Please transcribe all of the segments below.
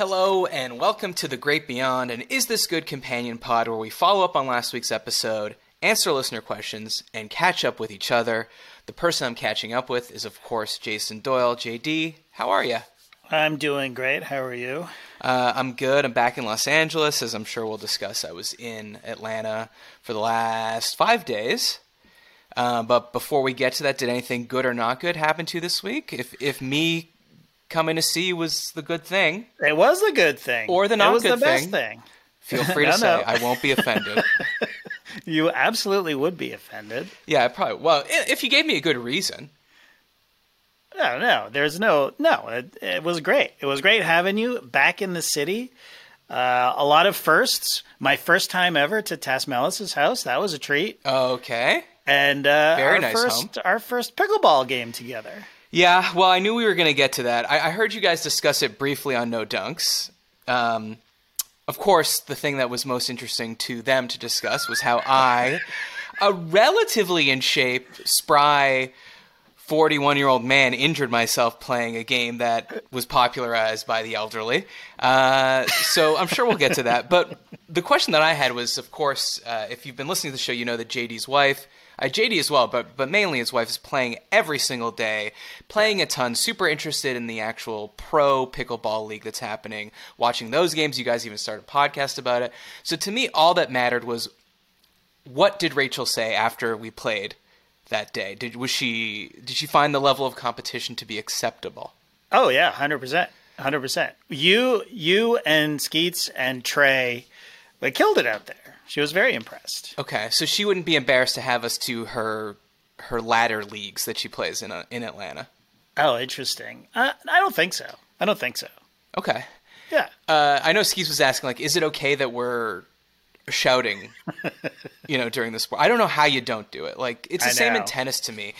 Hello and welcome to The Great Beyond, an Is This Good companion pod where we follow up on last week's episode, answer listener questions, and catch up with each other. The person I'm catching up with is, of course, Jason Doyle. JD, how are you? I'm doing great. How are you? I'm good. I'm back in Los Angeles, as I'm sure we'll discuss. I was in Atlanta for the last 5 days. But before we get to that, did anything good or not good happen to you this week? If me coming to see was the good thing. It was the good thing. Or the not good thing. It was the best thing. Feel free to say. I won't be offended. You absolutely would be offended. Yeah, I probably. Well, if you gave me a good reason. No. There's no. No, it was great. It was great having you back in the city. A lot of firsts. My first time ever to Tasmelis's house. That was a treat. Okay. And our first pickleball game together. Yeah, well, I knew we were going to get to that. I heard you guys discuss it briefly on No Dunks. Of course, the thing that was most interesting to them to discuss was how I, a relatively in shape, spry, 41-year-old man, injured myself playing a game that was popularized by the elderly. So I'm sure we'll get to that. But the question that I had was, of course, if you've been listening to the show, you know that JD's wife... JD as well, but mainly his wife is playing every single day, playing a ton, super interested in the actual pro pickleball league that's happening, watching those games. You guys even started a podcast about it. So to me, all that mattered was, what did Rachel say after we played that day? Did she find the level of competition to be acceptable? Oh yeah, 100%. You and Skeets and Trey, they killed it out there. She was very impressed. Okay, so she wouldn't be embarrassed to have us to her ladder leagues that she plays in Atlanta. Oh, interesting. I don't think so. Okay. Yeah. I know Skeets was asking, like, is it okay that we're shouting, during the sport? I don't know how you don't do it. Like, it's the same in tennis to me.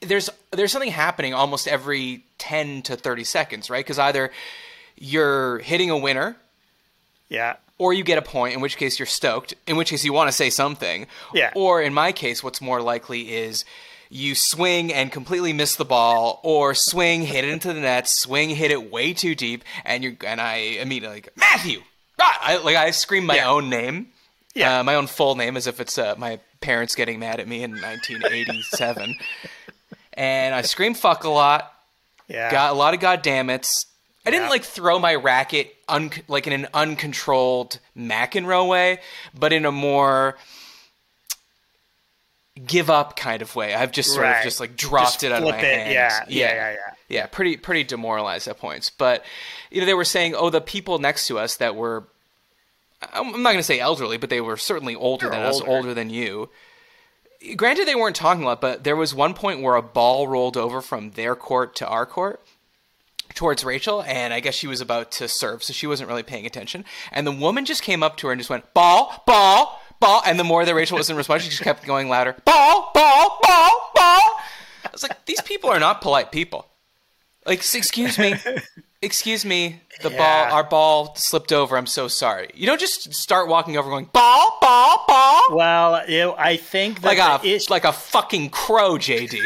There's something happening almost every 10 to 30 seconds, right? Because either you're hitting a winner. Yeah. Or you get a point, in which case you're stoked, in which case you want to say something. Yeah. Or in my case, what's more likely is you swing and completely miss the ball, or swing, hit it into the net, swing, hit it way too deep, and I immediately go, Matthew! Ah! I scream my own name, my own full name, as if it's my parents getting mad at me in 1987. And I scream fuck a lot, got a lot of goddammits. I didn't throw my racket in an uncontrolled McEnroe way, but in a more give up kind of way. I've just sort of just dropped it out of my hands. Yeah, pretty demoralized at points. But they were saying, oh, the people next to us that were, I'm not going to say elderly, but they were certainly older than us, older than you. Granted, they weren't talking a lot, but there was one point where a ball rolled over from their court to our court. Towards Rachel, and I guess she was about to serve, so she wasn't really paying attention. And the woman just came up to her and just went, ball, ball, ball. And the more that Rachel wasn't responding, she just kept going louder, ball, ball, ball, ball. I was like, these people are not polite people. Like, excuse me, our ball slipped over, I'm so sorry. You don't just start walking over going, ball, ball, ball. Well, I think that's like a fucking crow, JD.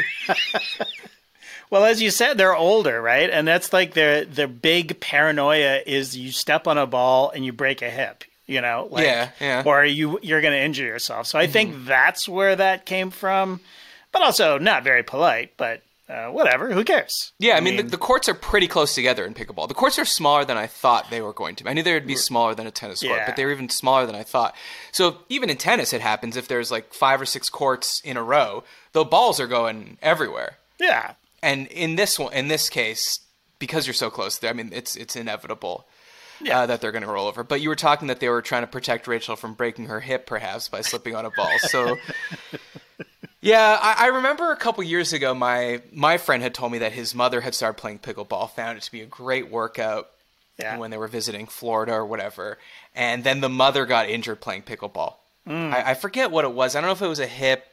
Well, as you said, they're older, right? And that's their big paranoia is you step on a ball and you break a hip, or you're going to injure yourself. So I think that's where that came from, but also not very polite, but whatever, who cares? Yeah, I mean the courts are pretty close together in pickleball. The courts are smaller than I thought they were going to be. I knew they would be smaller than a tennis court, but they were even smaller than I thought. So even in tennis, it happens if there's 5 or 6 courts in a row, the balls are going everywhere. Yeah. And in this case, because you're so close, it's inevitable that they're going to roll over. But you were talking that they were trying to protect Rachel from breaking her hip, perhaps, by slipping on a ball. So, I remember a couple years ago, my friend had told me that his mother had started playing pickleball, found it to be a great workout when they were visiting Florida or whatever. And then the mother got injured playing pickleball. Mm. I forget what it was. I don't know if it was a hip.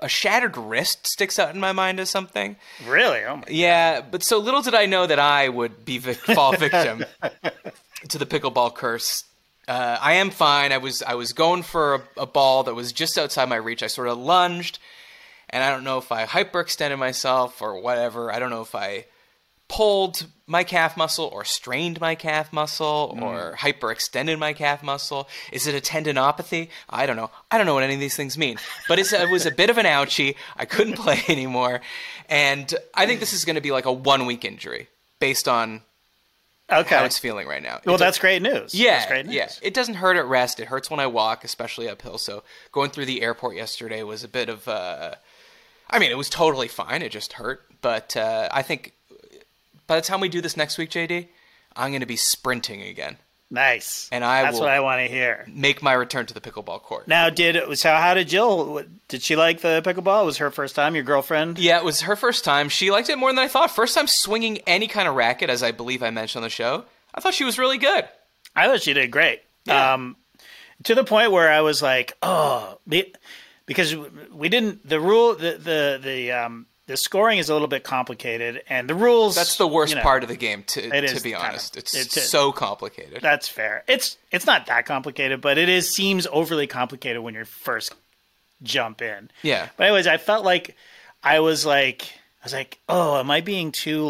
A shattered wrist sticks out in my mind as something. Really? Oh my God. Yeah, but so little did I know that I would fall victim to the pickleball curse. I am fine. I was going for a ball that was just outside my reach. I sort of lunged, and I don't know if I hyperextended myself or whatever. I don't know if I pulled my calf muscle or strained my calf muscle or hyperextended my calf muscle? Is it a tendinopathy? I don't know. I don't know what any of these things mean. But it was a bit of an ouchie. I couldn't play anymore. And I think this is going to be like a one-week injury based on how it's feeling right now. Well, that's great news. Yeah, that's great news. Yeah. It doesn't hurt at rest. It hurts when I walk, especially uphill. So going through the airport yesterday was a bit of it was totally fine. It just hurt. But I think by the time we do this next week, JD, I'm going to be sprinting again. Nice. And that's what I want to hear. Make my return to the pickleball court. Now, how did Jill? Did she like the pickleball? It was her first time, your girlfriend? Yeah, it was her first time. She liked it more than I thought. First time swinging any kind of racket, as I believe I mentioned on the show. I thought she was really good. I thought she did great. Yeah. To the point where I was like, because we didn't – the scoring is a little bit complicated, and the rules... That's the worst part of the game, to be honest. It's so complicated. That's fair. It's not that complicated, but it seems overly complicated when you first jump in. Yeah. But anyways, I felt like I was like, oh, am I being too,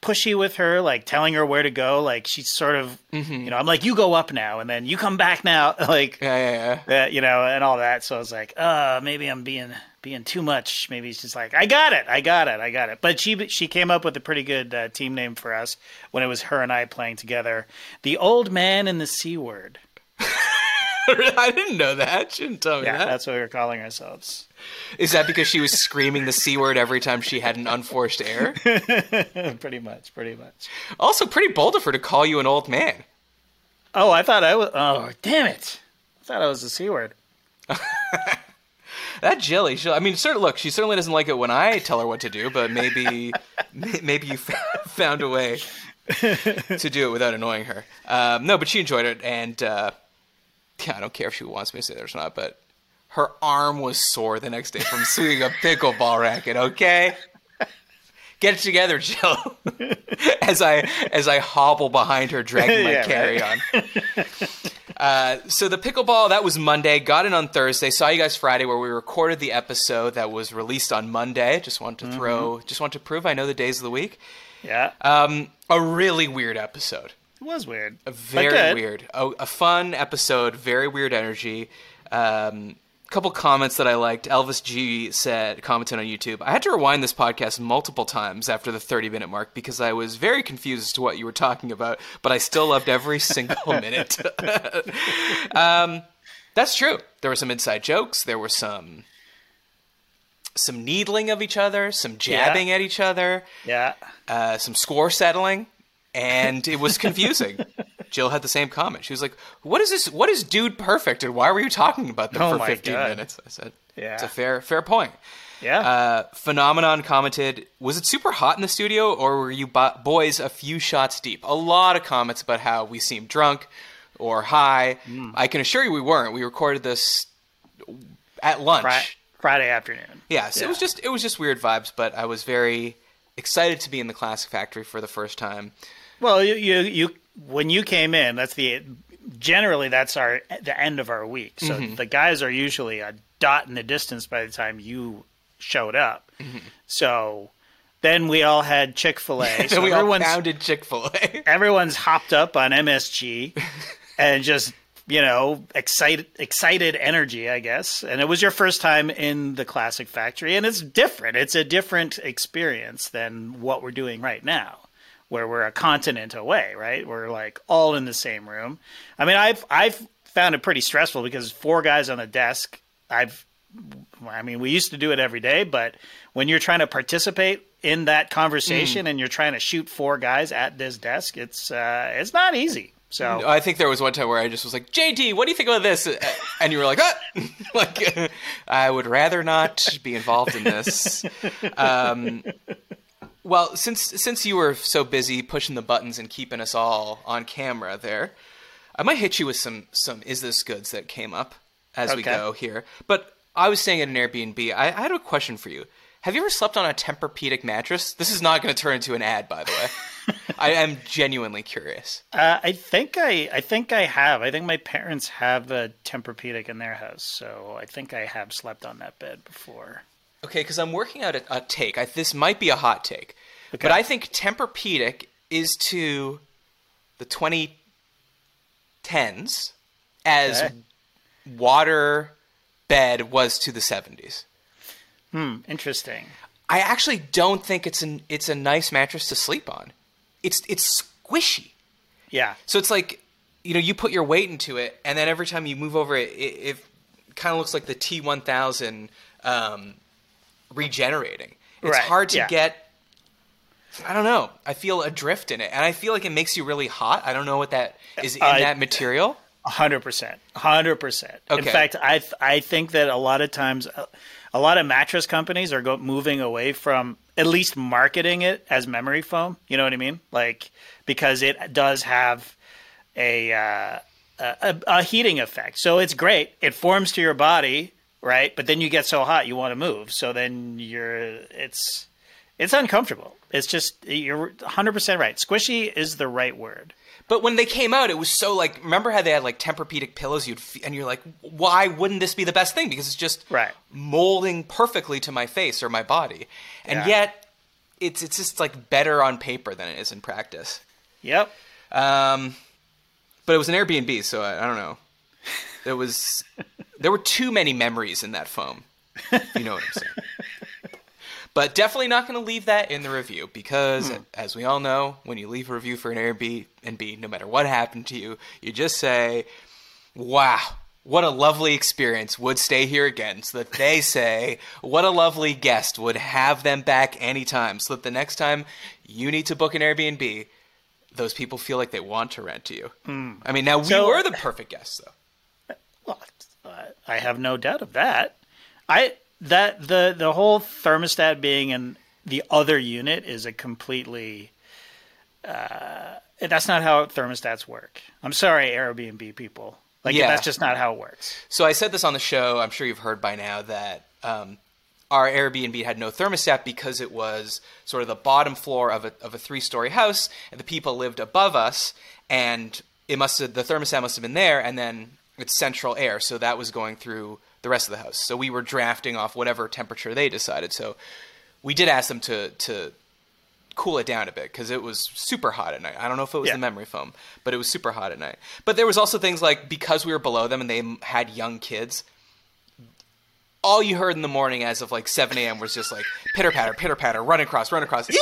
pushy with her, telling her where to go? She's sort of, I'm like, you go up now, and then you come back now, and all that. So I was like, maybe I'm being too much. Maybe it's just like, I got it. But she came up with a pretty good team name for us when it was her and I playing together. The Old Man and the C Word. I didn't know that. She didn't tell me that. Yeah, that's what we were calling ourselves. Is that because she was screaming the C word every time she had an unforced error? Pretty much. Also, pretty bold of her to call you an old man. Oh, I thought I was... Oh, damn it. I thought I was the C word. That Jilly, she certainly doesn't like it when I tell her what to do, but maybe you found a way to do it without annoying her. No, but she enjoyed it, and... I don't care if she wants me to say that or not, but her arm was sore the next day from swinging a pickleball racket, okay? Get it together, Jill. As I hobble behind her, dragging my carry-on. Right. So the pickleball, that was Monday. Got in on Thursday. Saw you guys Friday where we recorded the episode that was released on Monday. Just want to prove I know the days of the week. Yeah. A really weird episode. It was weird. Very weird. A fun episode. Very weird energy. Couple comments that I liked. Elvis G commented on YouTube, I had to rewind this podcast multiple times after the 30-minute mark because I was very confused as to what you were talking about, but I still loved every single minute. That's true. There were some inside jokes. There were some needling of each other, some jabbing at each other, some score settling. And it was confusing. Jill had the same comment. She was like, what is this? What is Dude Perfect? And why were you talking about them for 15 minutes? I said, it's a fair point. Yeah. Phenomenon commented, was it super hot in the studio or were you boys a few shots deep? A lot of comments about how we seemed drunk or high. I can assure you we weren't. We recorded this at lunch. Friday afternoon. Yeah. So it was just weird vibes, but I was very excited to be in the Classic Factory for the first time. Well, you when you came in, that's the end of our week. So the guys are usually a dot in the distance by the time you showed up. So then we all had Chick-fil-A. So we all founded Chick-fil-A. Everyone's hopped up on MSG and just excited energy, I guess. And it was your first time in the Classic Factory, and it's different. It's a different experience than what we're doing right now, where we're a continent away, right? We're all in the same room. I mean, I've found it pretty stressful because 4 guys on a desk, we used to do it every day, but when you're trying to participate in that conversation and you're trying to shoot 4 guys at this desk, it's not easy. So I think there was one time where I just was like, JD, what do you think about this? And you were like, I would rather not be involved in this. Well, since you were so busy pushing the buttons and keeping us all on camera there, I might hit you with some Is This Goods that came up as we go here. But I was staying at an Airbnb. I had a question for you. Have you ever slept on a Tempur-Pedic mattress? This is not going to turn into an ad, by the way. I am genuinely curious. I think I have. I think my parents have a Tempur-Pedic in their house, so I think I have slept on that bed before. Okay, because I'm working out a take. This might be a hot take. Okay. But I think Tempur-Pedic is to the 2010s as water bed was to the 70s. Hmm, interesting. I actually don't think it's a nice mattress to sleep on. It's squishy. Yeah. So it's like, you know, you put your weight into it, and then every time you move over it, it kind of looks like the T-1000 regenerating. It's hard to get, I don't know, I feel adrift in it. And I feel like it makes you really hot. I don't know what that is in that material. 100%. Okay. In fact, I think that a lot of times, a lot of mattress companies are moving away from at least marketing it as memory foam. You know what I mean? Like, because it does have a heating effect. So it's great. It forms to your body, right? But then you get so hot, you want to move. So then it's uncomfortable. It's just, you're 100% right. Squishy is the right word. But when they came out, it was so like, remember how they had like Tempur-Pedic pillows? And you're like, why wouldn't this be the best thing? Because it's just molding perfectly to my face or my body. And yet it's just like better on paper than it is in practice. Yep. But it was an Airbnb, so I don't know. There were too many memories in that foam. You know what I'm saying? But definitely not going to leave that in the review because, as we all know, when you leave a review for an Airbnb, no matter what happened to you, you just say, wow, what a lovely experience, would stay here again, so that they say, what a lovely guest, would have them back anytime, so that the next time you need to book an Airbnb, those people feel like they want to rent to you. Mm. I mean, now we were the perfect guests, though. Well, I have no doubt of that. The whole thermostat being in the other unit is a completely that's not how thermostats work. I'm sorry, Airbnb people. Like, that's just not how it works. So I said this on the show, I'm sure you've heard by now, that our Airbnb had no thermostat because it was sort of the bottom floor of a 3-story house, and the people lived above us, and the thermostat must have been there, and then it's central air, so that was going through the rest of the house. So we were drafting off whatever temperature they decided. So we did ask them to cool it down a bit because it was super hot at night. I don't know if it was the memory foam, but it was super hot at night. But there was also things like, because we were below them and they had young kids, all you heard in the morning as of like 7 a.m. was just like pitter patter, run across, eee!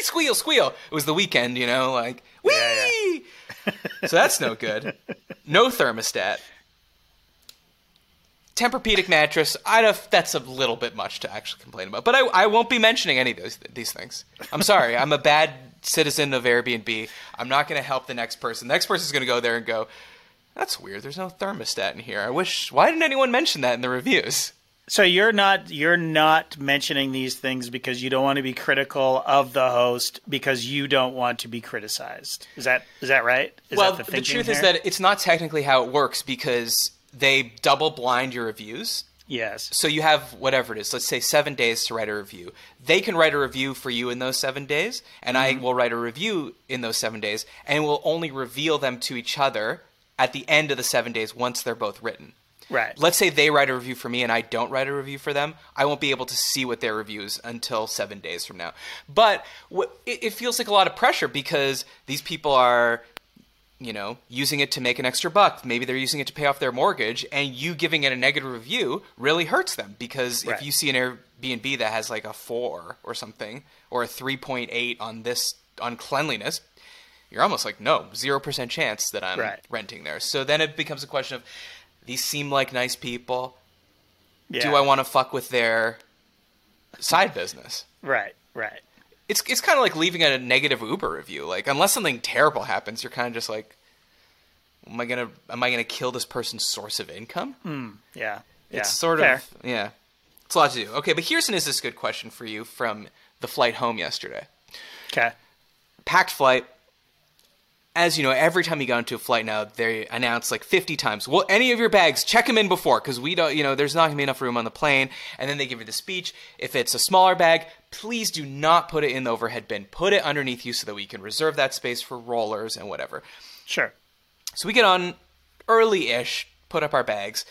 Squeal, squeal. It was the weekend, you know, like, wee! Yeah. So that's no good. No thermostat. Tempur-Pedic mattress, that's a little bit much to actually complain about. But I won't be mentioning any of these things. I'm sorry. I'm a bad citizen of Airbnb. I'm not going to help the next person. The next person's going to go there and go, that's weird. There's no thermostat in here. Why didn't anyone mention that in the reviews? So you're not mentioning these things because you don't want to be critical of the host because you don't want to be criticized. Is that right? Well, the truth is that it's not technically how it works because they double blind your reviews. Yes. So you have whatever it is. Let's say 7 days to write a review. They can write a review for you in those 7 days, and I will write a review in those 7 days, and we'll only reveal them to each other at the end of the 7 days once they're both written. Right. Let's say they write a review for me and I don't write a review for them. I won't be able to see what their review is until 7 days from now. But it feels like a lot of pressure because these people are, you know, using it to make an extra buck. Maybe they're using it to pay off their mortgage, and you giving it a negative review really hurts them because if you see an Airbnb that has like a 4 or something or a 3.8 on cleanliness, you're almost like, no, 0% chance that I'm renting there. So then it becomes a question of, these seem like nice people. Yeah. Do I want to fuck with their side business? Right. It's kind of like leaving a negative Uber review. Like, unless something terrible happens, you're kind of just like, am I gonna kill this person's source of income? Mm. Yeah. It's sort of fair. It's a lot to do. Okay, but here's an Is This Good question for you from the flight home yesterday. Okay. Packed flight. As you know, every time you go into a flight now, they announce like 50 times, well, any of your bags, check them in before, because we don't, you know, there's not going to be enough room on the plane. And then they give you the speech. If it's a smaller bag, please do not put it in the overhead bin. Put it underneath you so that we can reserve that space for rollers and whatever. Sure. So we get on early-ish, put up our bags.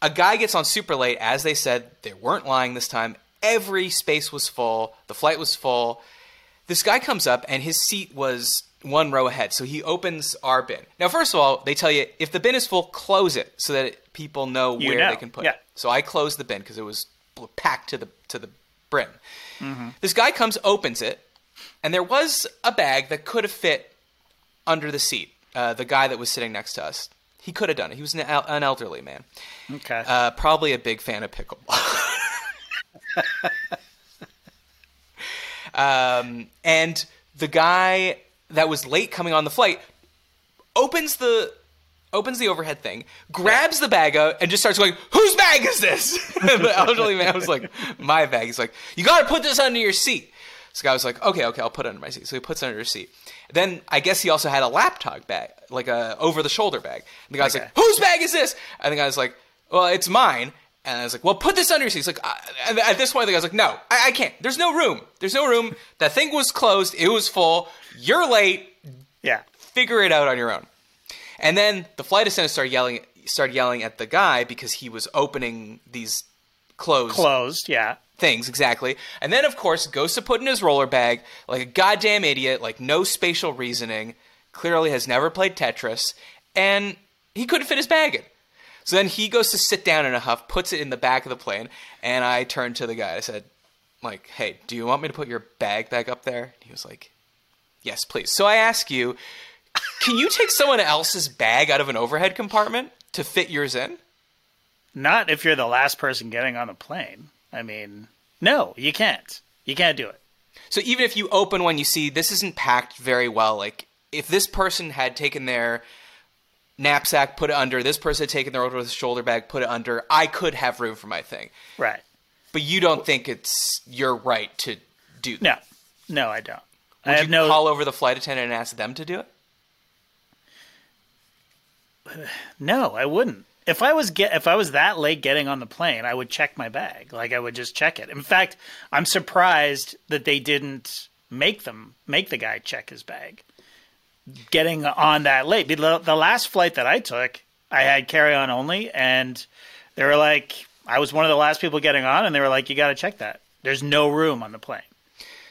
A guy gets on super late. As they said, they weren't lying this time. Every space was full. The flight was full. This guy comes up, and his seat was one row ahead, so he opens our bin. Now, first of all, they tell you, if the bin is full, close it so that people know where they can put it. So I closed the bin because it was packed to the brim. Mm-hmm. This guy comes, opens it, and there was a bag that could have fit under the seat. The guy that was sitting next to us. He could have done it. He was an elderly man. Okay. Probably a big fan of pickleball. And the guy that was late coming on the flight opens the overhead thing, grabs the bag out, and just starts going, "Whose bag is this?" The elderly man was like, "My bag." He's like, "You got to put this under your seat." So the guy was like, okay, I'll put it under my seat. So he puts it under his seat. Then I guess he also had a laptop bag, like a over-the-shoulder bag. And the guy's like, "Whose bag is this?" And the guy's like, "Well, it's mine." And I was like, "Well, put this under your seat." He's like, at this point, the guy's like, "No, I can't. There's no room. That thing was closed. It was full. You're late. Yeah. Figure it out on your own." And then the flight attendant started yelling at the guy because he was opening these closed, yeah. Things, exactly. And then, of course, goes to put in his roller bag like a goddamn idiot, like no spatial reasoning, clearly has never played Tetris, and he couldn't fit his bag in. So then he goes to sit down in a huff, puts it in the back of the plane, and I turned to the guy. I said, like, "Hey, do you want me to put your bag back up there?" And he was like, "Yes, please." So I ask you, can you take someone else's bag out of an overhead compartment to fit yours in? Not if you're the last person getting on the plane. I mean, no, you can't. You can't do it. So even if you open one, you see this isn't packed very well. Like, if this person had taken their knapsack, put it under, this person had taken their over the shoulder bag, put it under, I could have room for my thing. Right. But you don't think it's your right to do that? No, I don't. Would you call over the flight attendant and ask them to do it? No, I wouldn't. If I was that late getting on the plane, I would check my bag. Like, I would just check it. In fact, I'm surprised that they didn't make the guy check his bag getting on that late. The last flight that I took, I had carry-on only, and they were like, I was one of the last people getting on, and they were like, "You got to check that. There's no room on the plane."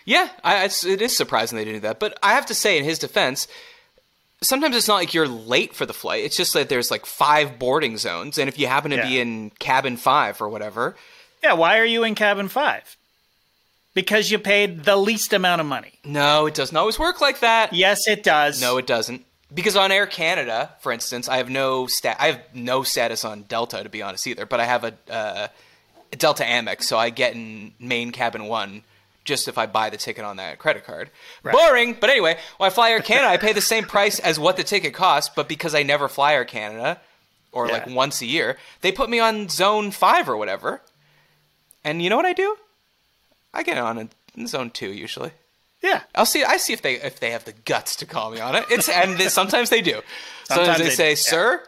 Yeah, it is surprising they didn't do that. But I have to say, in his defense, sometimes it's not like you're late for the flight. It's just that there's like 5 boarding zones. And if you happen to be in cabin 5 or whatever. Yeah. Why are you in cabin 5? Because you paid the least amount of money. No, it doesn't always work like that. Yes, it does. No, it doesn't. Because on Air Canada, for instance, I have no status on Delta, to be honest, either. But I have a Delta Amex. So I get in main cabin 1. Just if I buy the ticket on that credit card. Right. Boring. But anyway, when I fly Air Canada, I pay the same price as what the ticket costs. But because I never fly Air Canada, or like once a year, they put me on zone 5 or whatever. And you know what I do? I get on in zone 2 usually. Yeah. I see if they have the guts to call me on it. Sometimes they do. Sometimes they say, "Sir,"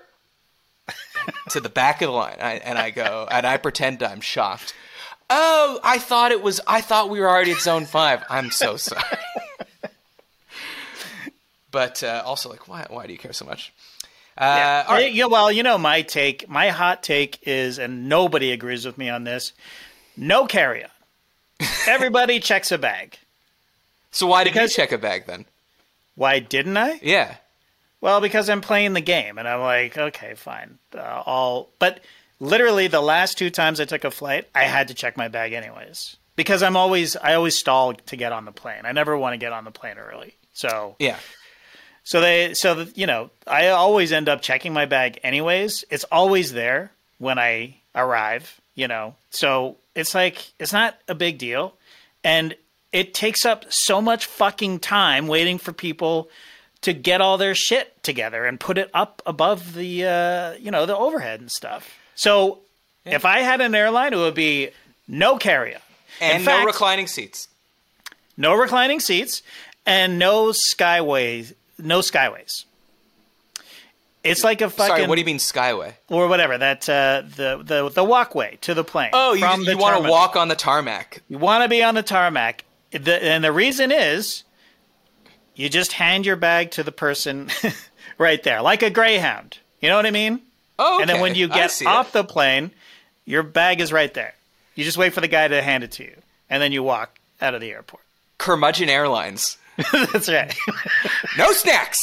to the back of the line. And I go, and I pretend I'm shocked. "Oh, I thought we were already at zone 5. I'm so sorry." But also, like, why do you care so much? All right. Yeah, well, you know, my hot take is, and nobody agrees with me on this, no carry-on. Everybody checks a bag. So why did you check a bag then? Why didn't I? Yeah. Well, because I'm playing the game, and I'm like, okay, fine. But literally, the last 2 times I took a flight, I had to check my bag anyways. Because I always stall to get on the plane. I never want to get on the plane early. So yeah. So I always end up checking my bag anyways. It's always there when I arrive, you know. So it's like, it's not a big deal. And it takes up so much fucking time waiting for people to get all their shit together and put it up above the, the overhead and stuff. So if I had an airline, it would be no carry-on. And no reclining seats. No reclining seats and no skyways. It's like a fucking... Sorry, what do you mean skyway? Or whatever, that the walkway to the plane. Oh, you want to walk on the tarmac. You want to be on the tarmac. And the reason is you just hand your bag to the person right there, like a Greyhound. You know what I mean? Oh, okay. And then when you get off the plane, your bag is right there. You just wait for the guy to hand it to you, and then you walk out of the airport. Curmudgeon Airlines. That's right. No snacks.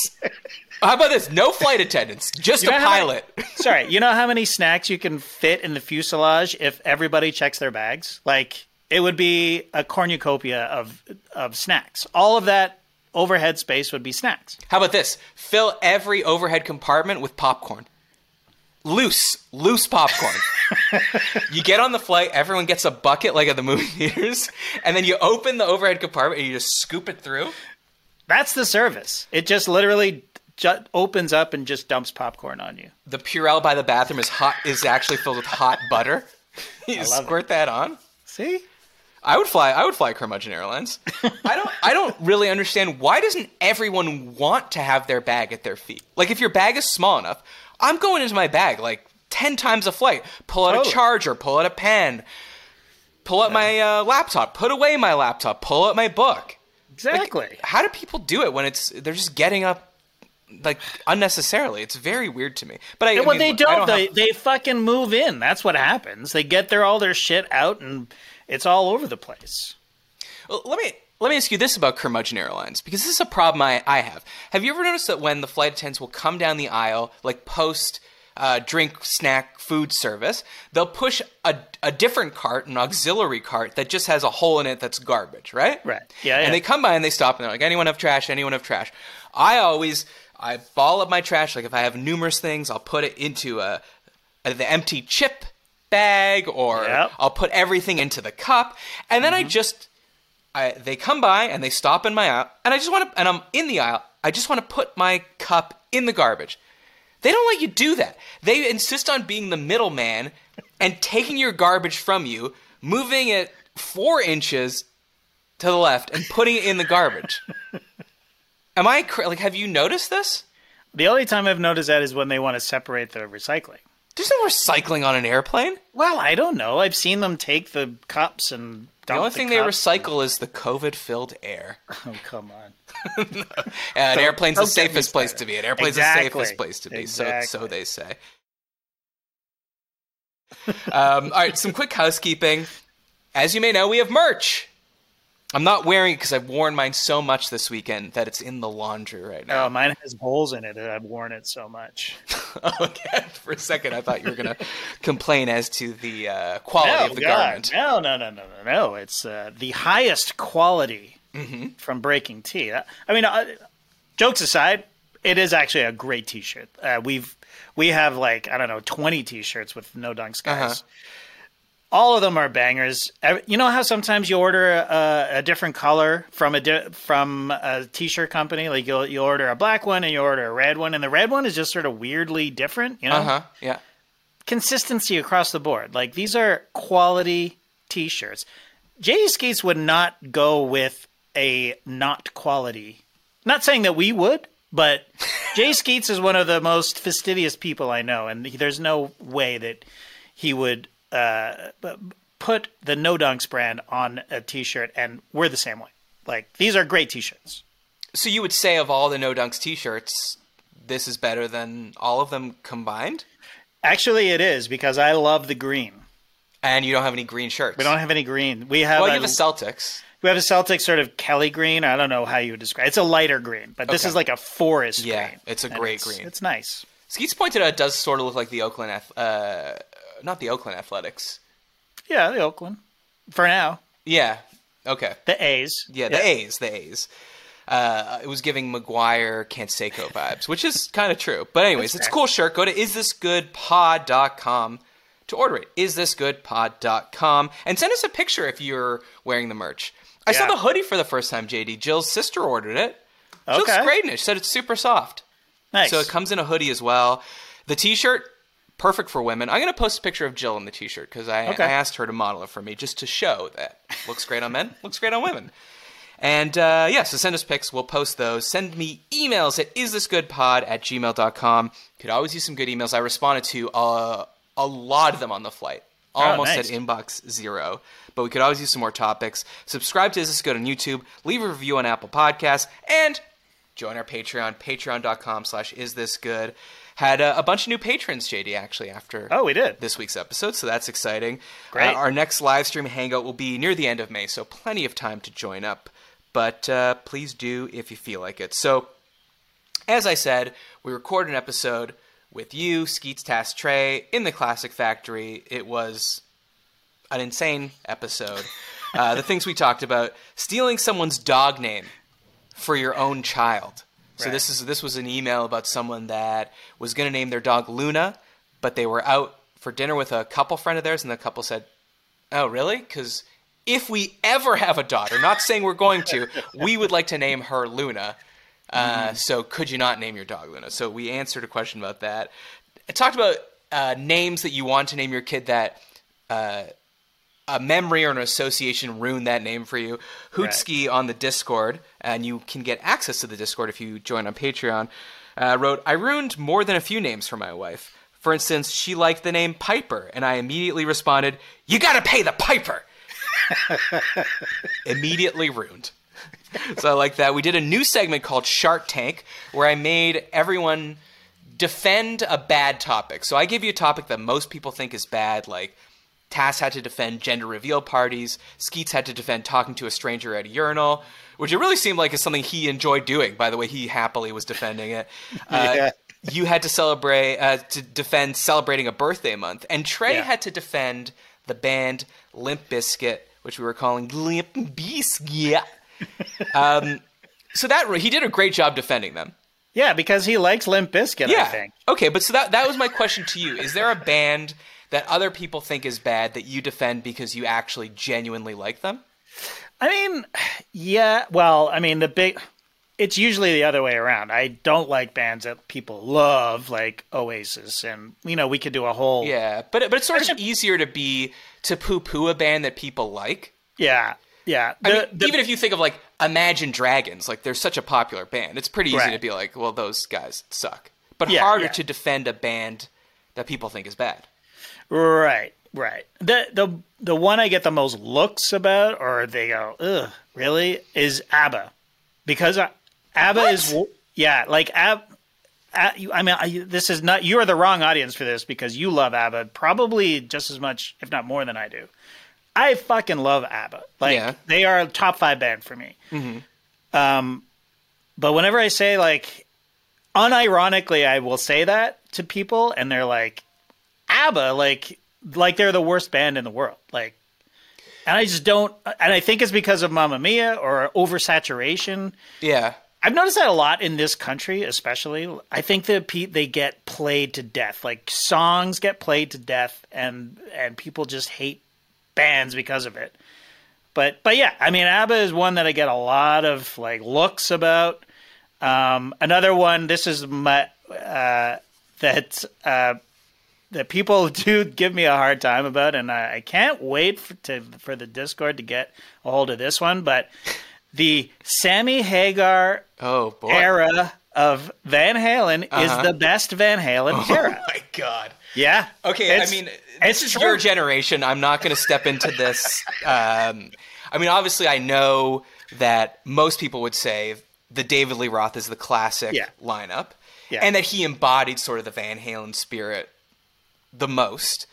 How about this? No flight attendants. Just a pilot. Sorry. You know how many snacks you can fit in the fuselage if everybody checks their bags? Like, it would be a cornucopia of snacks. All of that overhead space would be snacks. How about this? Fill every overhead compartment with popcorn. Loose popcorn. You get on the flight, everyone gets a bucket like at the movie theaters, and then you open the overhead compartment and you just scoop it through. That's the service. It just literally opens up and just dumps popcorn on you. The Purell by the bathroom is actually filled with hot butter. You squirt that on. See? I would fly Curmudgeon Airlines. I don't really understand, why doesn't everyone want to have their bag at their feet? Like, if your bag is small enough, I'm going into my bag like 10 times a flight. Pull out a charger, pull out a pen, pull out my laptop, put away my laptop, pull out my book. Exactly. Like, how do people do it when they're just getting up like unnecessarily? It's very weird to me. But they fucking move in. That's what happens. They get all their shit out and it's all over the place. Well, let me ask you this about Curmudgeon Airlines, because this is a problem I have. Have you ever noticed that when the flight attendants will come down the aisle, like post-drink, snack, food service, they'll push a different cart, an auxiliary cart, that just has a hole in it that's garbage, right? Right. Yeah. And they come by and they stop and they're like, anyone have trash? Anyone have trash? I ball up my trash. Like, if I have numerous things, I'll put it into the empty chip bag, or I'll put everything into the cup. And then they come by and they stop in my aisle, and I'm in the aisle. I just want to put my cup in the garbage. They don't let you do that. They insist on being the middleman and taking your garbage from you, moving it 4 inches to the left and putting it in the garbage. Am I like? Have you noticed this? The only time I've noticed that is when they want to separate the recycling. There's no recycling on an airplane. Well, I don't know. I've seen them take the cups and. The only thing they recycle is the COVID-filled air. Oh, come on. No. An airplane's the safest place to be. An airplane's the safest place to be, so they say. All right, some quick housekeeping. As you may know, we have merch. I'm not wearing it because I've worn mine so much this weekend that it's in the laundry right now. Oh, mine has holes in it. I've worn it so much. Okay. For a second, I thought you were going to complain as to the quality of the garment. No. It's the highest quality from Breaking Tea. I mean, jokes aside, it is actually a great T-shirt. We have like, I don't know, 20 T-shirts with No Dunks guys. All of them are bangers. You know how sometimes you order a different color from a T-shirt company? Like, you order a black one and you order a red one, and the red one is just sort of weirdly different, you know? Yeah. Consistency across the board. Like, these are quality T-shirts. J.D. Skeets would not go with a not quality. Not saying that we would, but J.D. Skeets is one of the most fastidious people I know, and there's no way that he would put the No Dunks brand on a T-shirt, and we're the same way. Like, these are great T-shirts. So you would say of all the No Dunks T-shirts, this is better than all of them combined? Actually, it is, because I love the green. And you don't have any green shirts. We don't have any green. You have a Celtics. We have a Celtics sort of Kelly green. I don't know how you would describe it. It's a lighter green, but this is like a forest green. Yeah, it's a gray green. It's nice. Skeets pointed out it does sort of look like the Oakland not the Oakland Athletics. Yeah, the Oakland. For now. Yeah. Okay. The A's. Yeah, the A's. It was giving McGuire Canseco vibes, which is kind of true. But anyways, it's a cool shirt. Go to isthisgoodpod.com to order it. Isthisgoodpod.com. And send us a picture if you're wearing the merch. I saw the hoodie for the first time, JD. Jill's sister ordered it. She looks great in it. She said it's super soft. Nice. So it comes in a hoodie as well. The T-shirt, perfect for women. I'm going to post a picture of Jill in the T-shirt because I asked her to model it for me just to show that looks great on men, looks great on women. And so send us pics. We'll post those. Send me emails at isthisgoodpod@gmail.com. Could always use some good emails. I responded to a lot of them on the flight. Almost at inbox zero. But we could always use some more topics. Subscribe to Is This Good on YouTube. Leave a review on Apple Podcasts. And join our Patreon, patreon.com/isthisgood. Had a bunch of new patrons, JD, actually, after this week's episode, so that's exciting. Great. Our next live stream hangout will be near the end of May, so plenty of time to join up. but please do if you feel like it. So, as I said, we recorded an episode with you, Skeets, Tass, Trey, in the Classic Factory. It was an insane episode. The things we talked about: stealing someone's dog name for your own child. So right. this was an email about someone that was going to name their dog Luna, but they were out for dinner with a couple friend of theirs, and the couple said, "Oh, really? Because if we ever have a daughter, not saying we're going to, we would like to name her Luna. So could you not name your dog Luna?" So we answered a question about that. I talked about names that you want to name your kid that a memory or an association ruined that name for you. Hootski on the Discord, and you can get access to the Discord if you join on Patreon, wrote, "I ruined more than a few names for my wife. For instance, she liked the name Piper, and I immediately responded, 'You gotta pay the piper!'" Immediately ruined. So I like that. We did a new segment called Shark Tank, where I made everyone defend a bad topic. So I give you a topic that most people think is bad, like Tass had to defend gender reveal parties, Skeets had to defend talking to a stranger at a urinal, which it really seemed like is something he enjoyed doing. By the way, he happily was defending it. You had to defend celebrating a birthday month, and Trey had to defend the band Limp Bizkit, which we were calling Limp Bizkit. So that he did a great job defending them. Yeah, because he likes Limp Bizkit, I think. Okay, but so that was my question to you. Is there a band that other people think is bad that you defend because you actually genuinely like them? I mean, yeah, well, I mean, it's usually the other way around. I don't like bands that people love, like Oasis, and we could do a whole but it's sort of easier to poo-poo a band that people like. Yeah. Even if you think of like Imagine Dragons, like they're such a popular band, it's pretty easy to be like, well, those guys suck. But harder to defend a band that people think is bad. Right. The one I get the most looks about, or they go, "Ugh, really?" is ABBA, because ABBA is like ABBA. I mean, this is not— you are the wrong audience for this because you love ABBA probably just as much, if not more, than I do. I fucking love ABBA. Like they are a top 5 band for me. Mm-hmm. But whenever I say, like, unironically, I will say that to people, and they're like, ABBA, like they're the worst band in the world. Like, and I just don't— and I think it's because of Mamma Mia or oversaturation. Yeah. I've noticed that a lot in this country, especially. I think that they get played to death. Like, songs get played to death, and people just hate bands because of it. But yeah, I mean, ABBA is one that I get a lot of, like, looks about. Another one— this is my that people do give me a hard time about, and I can't wait for the Discord to get a hold of this one, but the Sammy Hagar era of Van Halen is the best Van Halen era. Oh, my God. Yeah. Okay, I mean, this is your generation. I'm not going to step into this. I mean, obviously, I know that most people would say the David Lee Roth is the classic lineup, and that he embodied sort of the Van Halen spirit the most.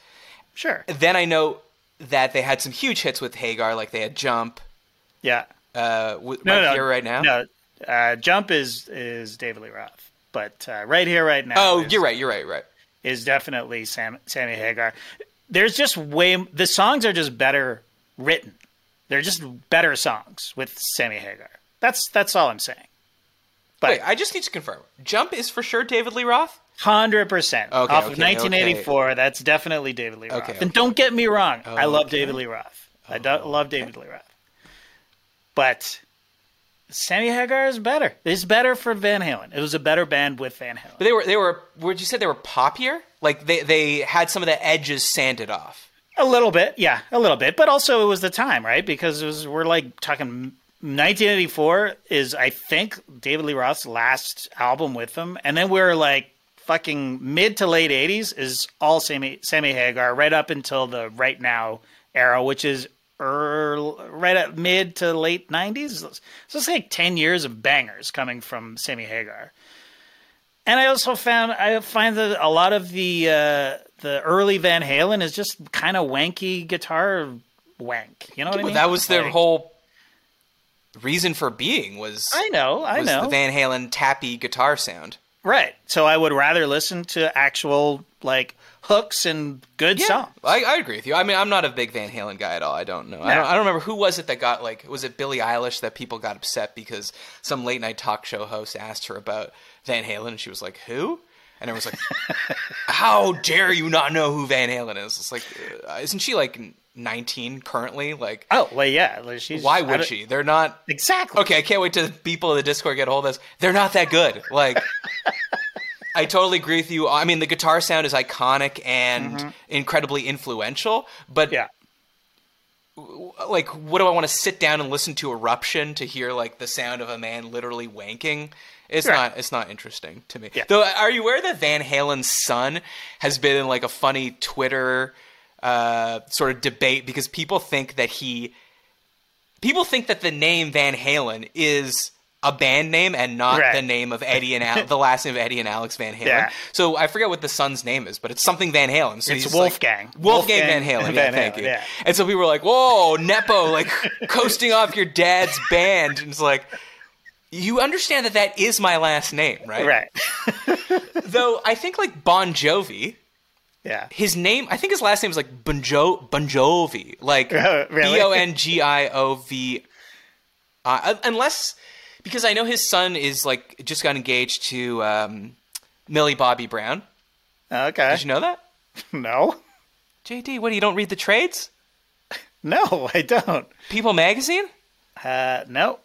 Sure. Then I know that they had some huge hits with Hagar, like they had Jump. Yeah. Here Right Now? No, Jump is David Lee Roth, but Right Here Right Now— oh, you're right. Is definitely Sammy Hagar. There's just the songs are just better written. They're just better songs with Sammy Hagar. That's all I'm saying. But wait, I just need to confirm. Jump is for sure David Lee Roth? 100%. Off of 1984, that's definitely David Lee Roth. And don't get me wrong. I love David Lee Roth. I love David Lee Roth. But Sammy Hagar is better. It's better for Van Halen. It was a better band with Van Halen. But they were would you say they were poppier? Like they had some of the edges sanded off. A little bit, yeah. A little bit. But also it was the time, right? Because we're like talking— 1984 is, I think, David Lee Roth's last album with them. And then we're like fucking mid to late 80s is all Sammy Hagar, right up until the Right Now era, which is right at mid to late 90s. So it's like 10 years of bangers coming from Sammy Hagar. And I also find that a lot of the early Van Halen is just kind of wanky guitar wank. You know what I mean? That was their whole reason for being was I know the Van Halen tappy guitar sound. Right. So I would rather listen to actual like hooks and good songs. I agree with you. I mean, I'm not a big Van Halen guy at all. I don't know. No. I don't remember who was it that got like, was it Billie Eilish that people got upset because some late night talk show host asked her about Van Halen and she was like, who? And I was like, how dare you not know who Van Halen is? It's like, isn't she like 19 currently? Like, oh, well, yeah. Like she's, why would she? They're not. Exactly. Okay. I can't wait till people in the Discord get a hold of this. They're not that good. Like, I totally agree with you. I mean, the guitar sound is iconic and incredibly influential, but like, what do I want to sit down and listen to Eruption to hear like the sound of a man literally wanking? It's not. It's not interesting to me. Yeah. Though, are you aware that Van Halen's son has been in like a funny Twitter sort of debate because people think that the name Van Halen is a band name and not the name of Eddie and the last name of Eddie and Alex Van Halen. Yeah. So I forget what the son's name is, but it's something Van Halen. So it's Wolfgang. Like, Wolfgang Van Halen. Yeah, thank you. Yeah. And so people were like, "Whoa, Nepo! Like coasting off your dad's band," and it's like. You understand that that is my last name, right? Right. Though I think like Bon Jovi, his name, I think his last name is like Bon Jovi, like Bongiov. Unless, because I know his son is like just got engaged to Millie Bobby Brown. Okay. Did you know that? No. JD, what, you don't read the trades? No, I don't. People Magazine? No.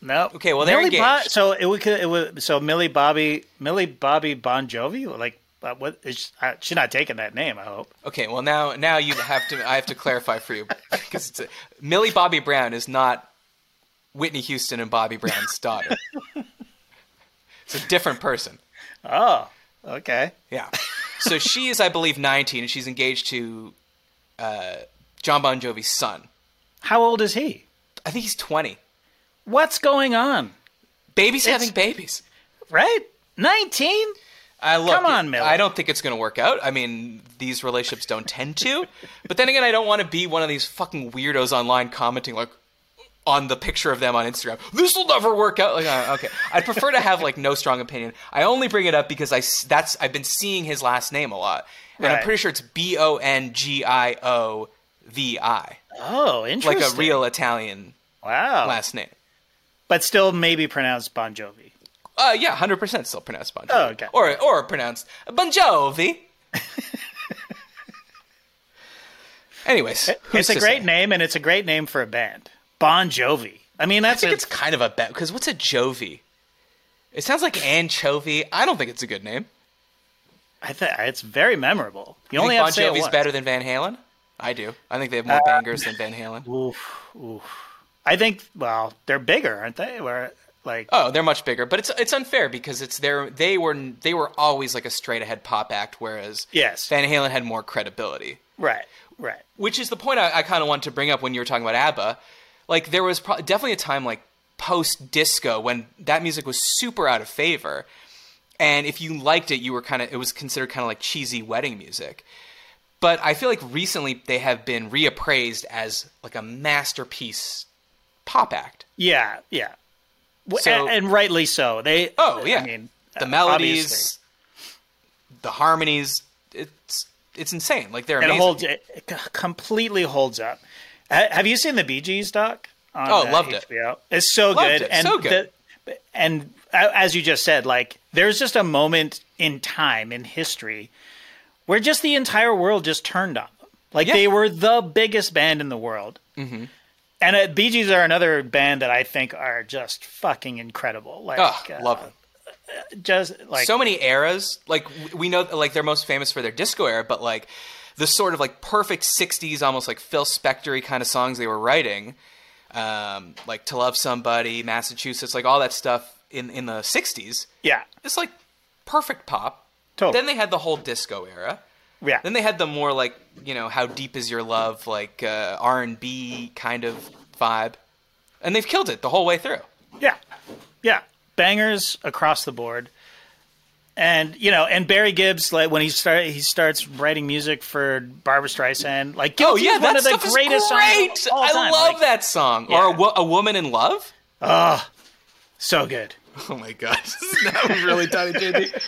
No. Okay. Well, they're engaged. Millie Bobby Bon Jovi. Like, what? She's not taking that name. I hope. Okay. Well, now you have to. I have to clarify for you because Millie Bobby Brown is not Whitney Houston and Bobby Brown's daughter. It's a different person. Oh. Okay. Yeah. So she is, I believe, 19, and she's engaged to John Bon Jovi's son. How old is he? I think he's 20. What's going on? Having babies. Right? 19? Come on, Millie. I don't think it's going to work out. I mean, these relationships don't tend to. But then again, I don't want to be one of these fucking weirdos online commenting like on the picture of them on Instagram. This will never work out. Like, okay. I'd prefer to have like no strong opinion. I only bring it up because I've been seeing his last name a lot. And I'm pretty sure it's Bongiov. Oh, interesting. Like a real Italian last name. But still maybe pronounced Bon Jovi. 100% still pronounced Bon Jovi. Oh, okay. Or pronounced Bon Jovi. Anyways. It's a great name, and it's a great name for a band. Bon Jovi. I mean, I think it's kind of a bet, because what's a Jovi? It sounds like anchovy. I don't think it's a good name. It's very memorable. You only think have Bon Jovi's better than Van Halen? I do. I think they have more bangers than Van Halen. Oof. I think, well, they're bigger, aren't they? Where, like, oh, they're much bigger, but it's unfair because it's they were always like a straight ahead pop act, whereas Van Halen had more credibility. Right. Which is the point I kind of wanted to bring up when you were talking about ABBA. Like there was definitely a time like post disco when that music was super out of favor, and if you liked it, it was considered kind of like cheesy wedding music. But I feel like recently they have been reappraised as like a masterpiece. Pop act. Yeah. So, and rightly so. They. Oh, yeah. I mean, the melodies, the harmonies. It's insane. Like they're amazing. It completely holds up. Have you seen the Bee Gees doc? Loved HBO? It. It's so loved good. It. And so good. And as you just said, like there's just a moment in time in history where just the entire world just turned on them. Like they were the biggest band in the world. Mm-hmm. And Bee Gees are another band that I think are just fucking incredible. Like, love them. Just like so many eras. Like we know, like they're most famous for their disco era, but like the sort of like perfect '60s, almost like Phil Spector-y kind of songs they were writing, like "To Love Somebody," "Massachusetts," like all that stuff in the '60s. Yeah, it's like perfect pop. Totally. Then they had the whole disco era. Yeah. Then they had the more like, you know, How Deep Is Your Love, like R&B kind of vibe. And they've killed it the whole way through. Yeah. Bangers across the board. And, you know, and Barry Gibbs, like when he starts writing music for Barbra Streisand, like, Gibbs is one of the greatest songs of all time. I love that song. Yeah. Or a Woman in Love? Oh, so good. Oh, my God. That was really tiny, JD.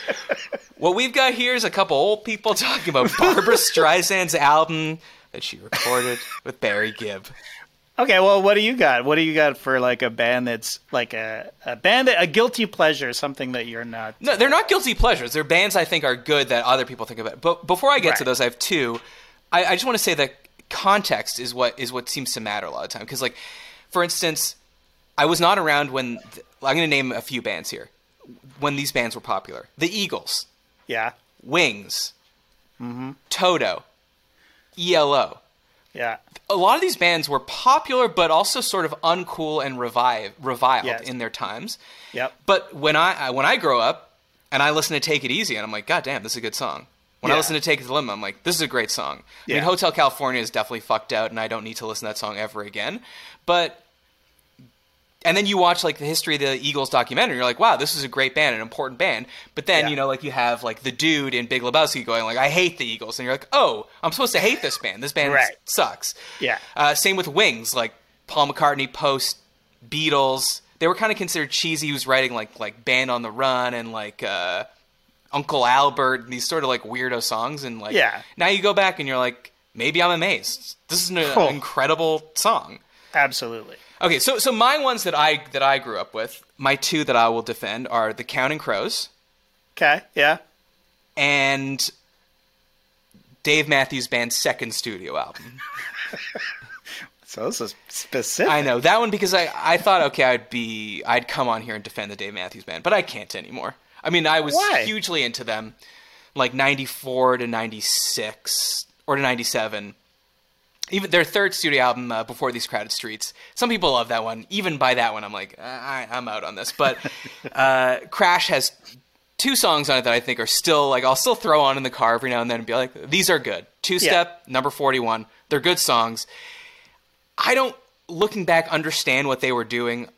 What we've got here is a couple old people talking about Barbra Streisand's album that she recorded with Barry Gibb. Okay, well, what do you got? What do you got for, like, a band that's, like, a band, a guilty pleasure, something that you're not... No, they're not guilty pleasures. They're bands I think are good that other people think about. But before I get to those, I have two. I just want to say that context is what seems to matter a lot of time. Because, like, for instance, I was not around when... I'm going to name a few bands here. When these bands were popular. The Eagles. Yeah. Wings. Mm-hmm. Toto. ELO. Yeah. A lot of these bands were popular, but also sort of uncool and reviled yes. in their times. Yep. But when I grow up and I listen to Take It Easy, and I'm like, God damn, this is a good song. When I listen to Take It to the Limit, I'm like, this is a great song. Yeah. I mean, Hotel California is definitely fucked out, and I don't need to listen to that song ever again. But... And then you watch, like, the history of the Eagles documentary. You're like, wow, this is a great band, an important band. But then, you know, like, you have, like, the dude in Big Lebowski going, like, I hate the Eagles. And you're like, oh, I'm supposed to hate this band. This band sucks. Yeah. Same with Wings. Like, Paul McCartney post-Beatles. They were kind of considered cheesy. He was writing, like Band on the Run and, like, Uncle Albert. These sort of, like, weirdo songs. And, like, now you go back and you're like, maybe I'm amazed. This is an incredible song. Absolutely. Okay, so my ones that I grew up with, my two that I will defend are the Counting Crows. Okay, yeah. And Dave Matthews Band's second studio album. So this is specific. I know, that one because I thought, okay, I'd come on here and defend the Dave Matthews Band, but I can't anymore. I mean, I was hugely into them, like 94 to 96 or to 97. Even their third studio album, Before These Crowded Streets. Some people love that one. Even by that one, I'm like, I'm out on this. But Crash has two songs on it that I think are still, like, I'll still throw on in the car every now and then and be like, these are good. Two-Step, number 41. They're good songs. I don't, looking back, understand what they were doing.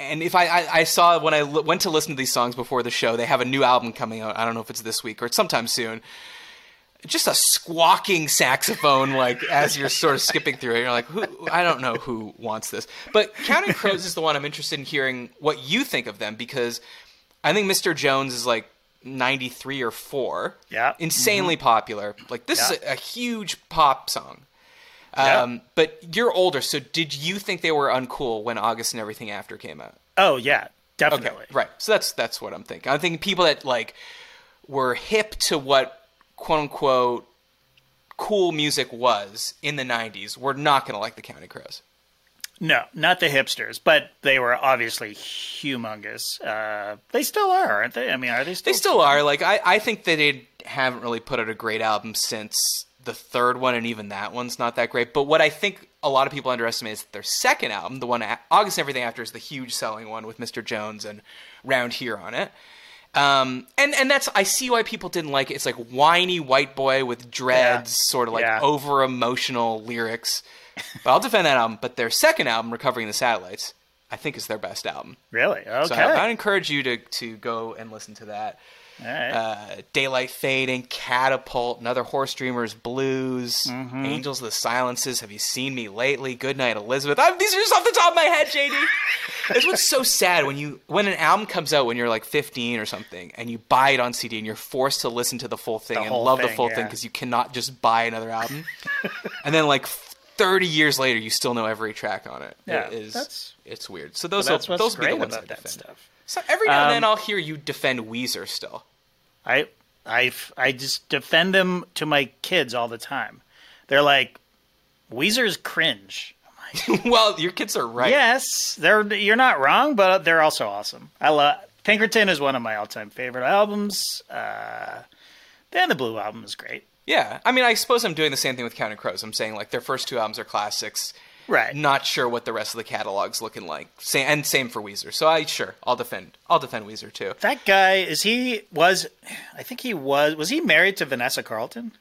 And if I saw, when I went to listen to these songs before the show, they have a new album coming out. I don't know if it's this week or it's sometime soon. Just a squawking saxophone, like, as you're sort of skipping through it. You're like, I don't know who wants this. But Counting Crows is the one I'm interested in hearing what you think of them, because I think Mr. Jones is, like, 93 or 4. Yeah. Insanely popular. Like, this is a huge pop song. But you're older, so did you think they were uncool when August and Everything After came out? Oh, yeah. Definitely. Okay, right. So that's what I'm thinking. I'm thinking people that, like, were hip to what quote-unquote cool music was in the 90s, we're not going to like the Counting Crows. No, not the hipsters, but they were obviously humongous. They still are, aren't they? I mean, are they still? They still are. Like, I think that they haven't really put out a great album since the third one, and even that one's not that great. But what I think a lot of people underestimate is that their second album, the one August and Everything After, is the huge selling one with Mr. Jones and Round Here on it. And that's, I see why people didn't like it. It's like whiny white boy with dreads, sort of like over emotional lyrics. But I'll defend that album. But their second album, Recovering the Satellites, I think is their best album. Really? Okay. So I'd encourage you to go and listen to that. All right. Daylight Fading, Catapult, Another Horse Dreamer's Blues, Angels of the Silences, Have You Seen Me Lately, Goodnight Elizabeth. These are just off the top of my head, JD. That's what's so sad when an album comes out when you're like 15 or something and you buy it on CD and you're forced to listen to the full thing thing because you cannot just buy another album. And then like 30 years later, you still know every track on it. Yeah, it's weird. So those be the ones I defend. Stuff. So every now and then I'll hear you defend Weezer still. I just defend them to my kids all the time. They're like, Weezer's cringe. I'm like, well, your kids are right. Yes, you're not wrong, but they're also awesome. I love Pinkerton is one of my all-time favorite albums. Then the Blue album is great. Yeah, I mean, I suppose I'm doing the same thing with Counting Crows. I'm saying like their first two albums are classics. Right. Not sure what the rest of the catalog's looking like. And same for Weezer. So I'll defend Weezer too. That guy, was he married to Vanessa Carlton?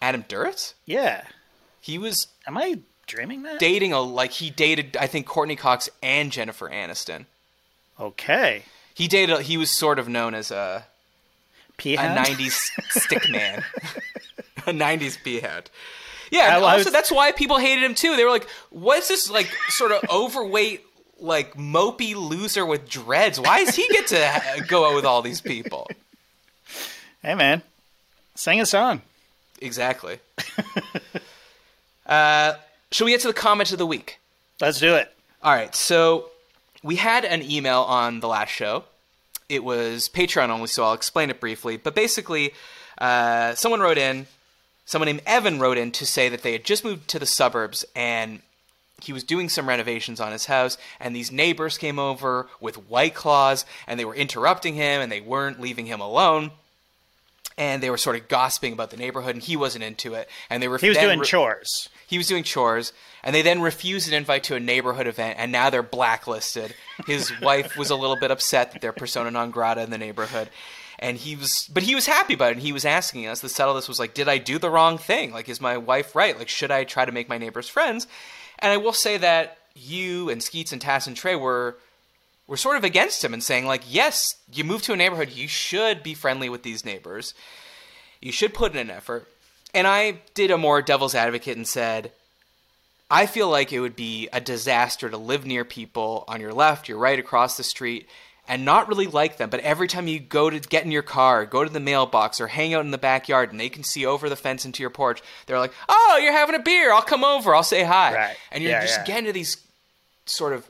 Adam Duritz? Yeah. He was. Am I dreaming that? He dated, I think, Courtney Cox and Jennifer Aniston. Okay. He was sort of known as a 90s stick man. A 90s peahound. Yeah, and also that's why people hated him too. They were like, what's this like sort of overweight like mopey loser with dreads. Why does he get to go out with all these people? Hey man, sing a song. Exactly. Should we get to the comments of the week? Let's do it. All right. So we had an email on the last show. It was Patreon only, so I'll explain it briefly. But basically, someone wrote in, someone named Evan wrote in to say that they had just moved to the suburbs and he was doing some renovations on his house and these neighbors came over with White Claws and they were interrupting him and they weren't leaving him alone. And they were sort of gossiping about the neighborhood, and he wasn't into it. And they he was doing chores. He was doing chores, and they then refused an invite to a neighborhood event, and now they're blacklisted. His wife was a little bit upset that they're persona non grata in the neighborhood, and he was happy about it. And he was asking us to settle this. Was like, did I do the wrong thing? Like, is my wife right? Like, should I try to make my neighbors friends? And I will say that you and Skeets and Tass and Trey were sort of against him and saying, like, yes, you move to a neighborhood, you should be friendly with these neighbors. You should put in an effort. And I did a more devil's advocate and said, I feel like it would be a disaster to live near people on your left, your right, across the street, and not really like them. But every time you go to get in your car, go to the mailbox, or hang out in the backyard, and they can see over the fence into your porch, they're like, oh, you're having a beer. I'll come over. I'll say hi. Right. And you're just getting to these sort of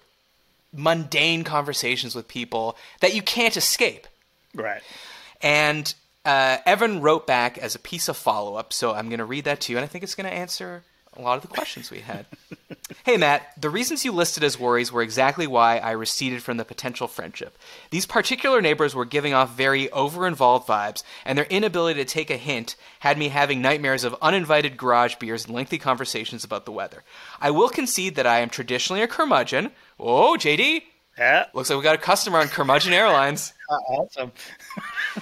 mundane conversations with people that you can't escape. Right. And Evan wrote back as a piece of follow-up, so I'm going to read that to you, and I think it's going to answer a lot of the questions we had. Hey, Matt, the reasons you listed as worries were exactly why I receded from the potential friendship. These particular neighbors were giving off very over-involved vibes, and their inability to take a hint had me having nightmares of uninvited garage beers and lengthy conversations about the weather. I will concede that I am traditionally a curmudgeon. Oh, JD. Yeah. Looks like we got a customer on Curmudgeon Airlines. Awesome.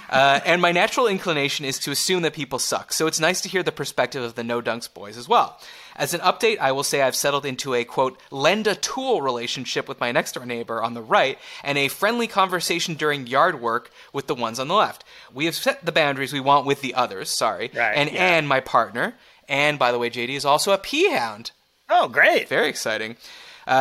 And my natural inclination is to assume that people suck, so it's nice to hear the perspective of the No Dunks boys as well. As an update, I will say I've settled into a, quote, lend-a-tool relationship with my next-door neighbor on the right and a friendly conversation during yard work with the ones on the left. We have set the boundaries we want with the others, Right, and yeah. Anne, my partner, and by the way, JD, is also a peahound. Oh, great. Very exciting.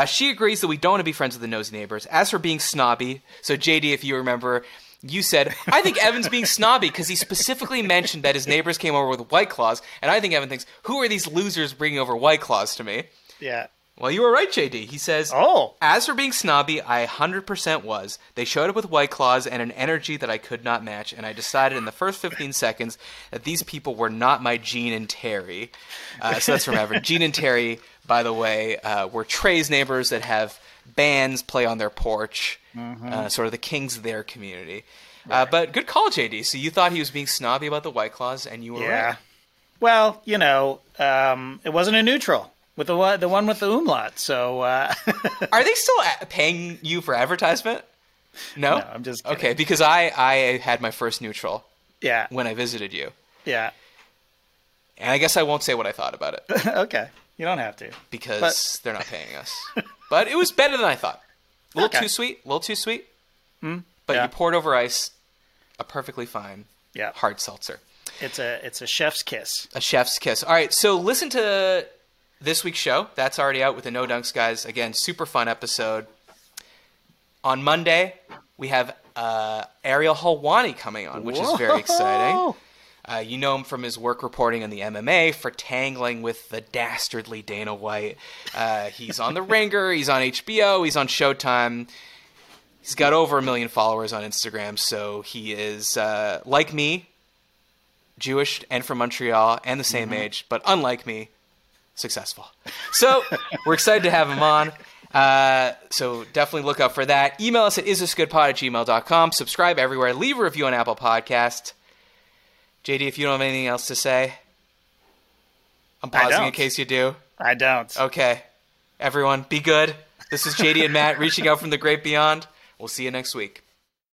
She agrees that we don't want to be friends with the nosy neighbors. As for being snobby, so JD, if you remember, you said, I think Evan's being snobby because he specifically mentioned that his neighbors came over with White Claws, and I think Evan thinks, who are these losers bringing over White Claws to me? Yeah. Well, you were right, JD. He says, As for being snobby, I 100% was. They showed up with White Claws and an energy that I could not match, and I decided in the first 15 seconds that these people were not my Gene and Terry. So that's from Evan. Gene and Terry, by the way, were Trey's neighbors that have bands play on their porch, sort of the kings of their community. Right. But good call, JD. So you thought he was being snobby about the White Claws, and you were right. Well, you know, it wasn't a neutral with the one with the umlaut. So are they still paying you for advertisement? No, I'm just kidding. Okay. Because I had my first neutral. Yeah. When I visited you. Yeah. And I guess I won't say what I thought about it. Okay. You don't have to. Because they're not paying us. But it was better than I thought. A little too sweet. But you poured over ice a perfectly fine hard seltzer. It's a chef's kiss. A chef's kiss. All right. So listen to this week's show. That's already out with the No Dunks guys. Again, super fun episode. On Monday, we have Ariel Helwani coming on, which is very exciting. You know him from his work reporting on the MMA, for tangling with the dastardly Dana White. He's on The Ringer. He's on HBO. He's on Showtime. He's got over 1 million followers on Instagram. So he is, like me, Jewish and from Montreal and the same age, but unlike me, successful. So we're excited to have him on. So definitely look out for that. Email us at isthisgoodpod@gmail.com. Subscribe everywhere. Leave a review on Apple Podcasts. JD, if you don't have anything else to say, I'm pausing in case you do. I don't. Okay. Everyone, be good. This is JD and Matt reaching out from the great beyond. We'll see you next week.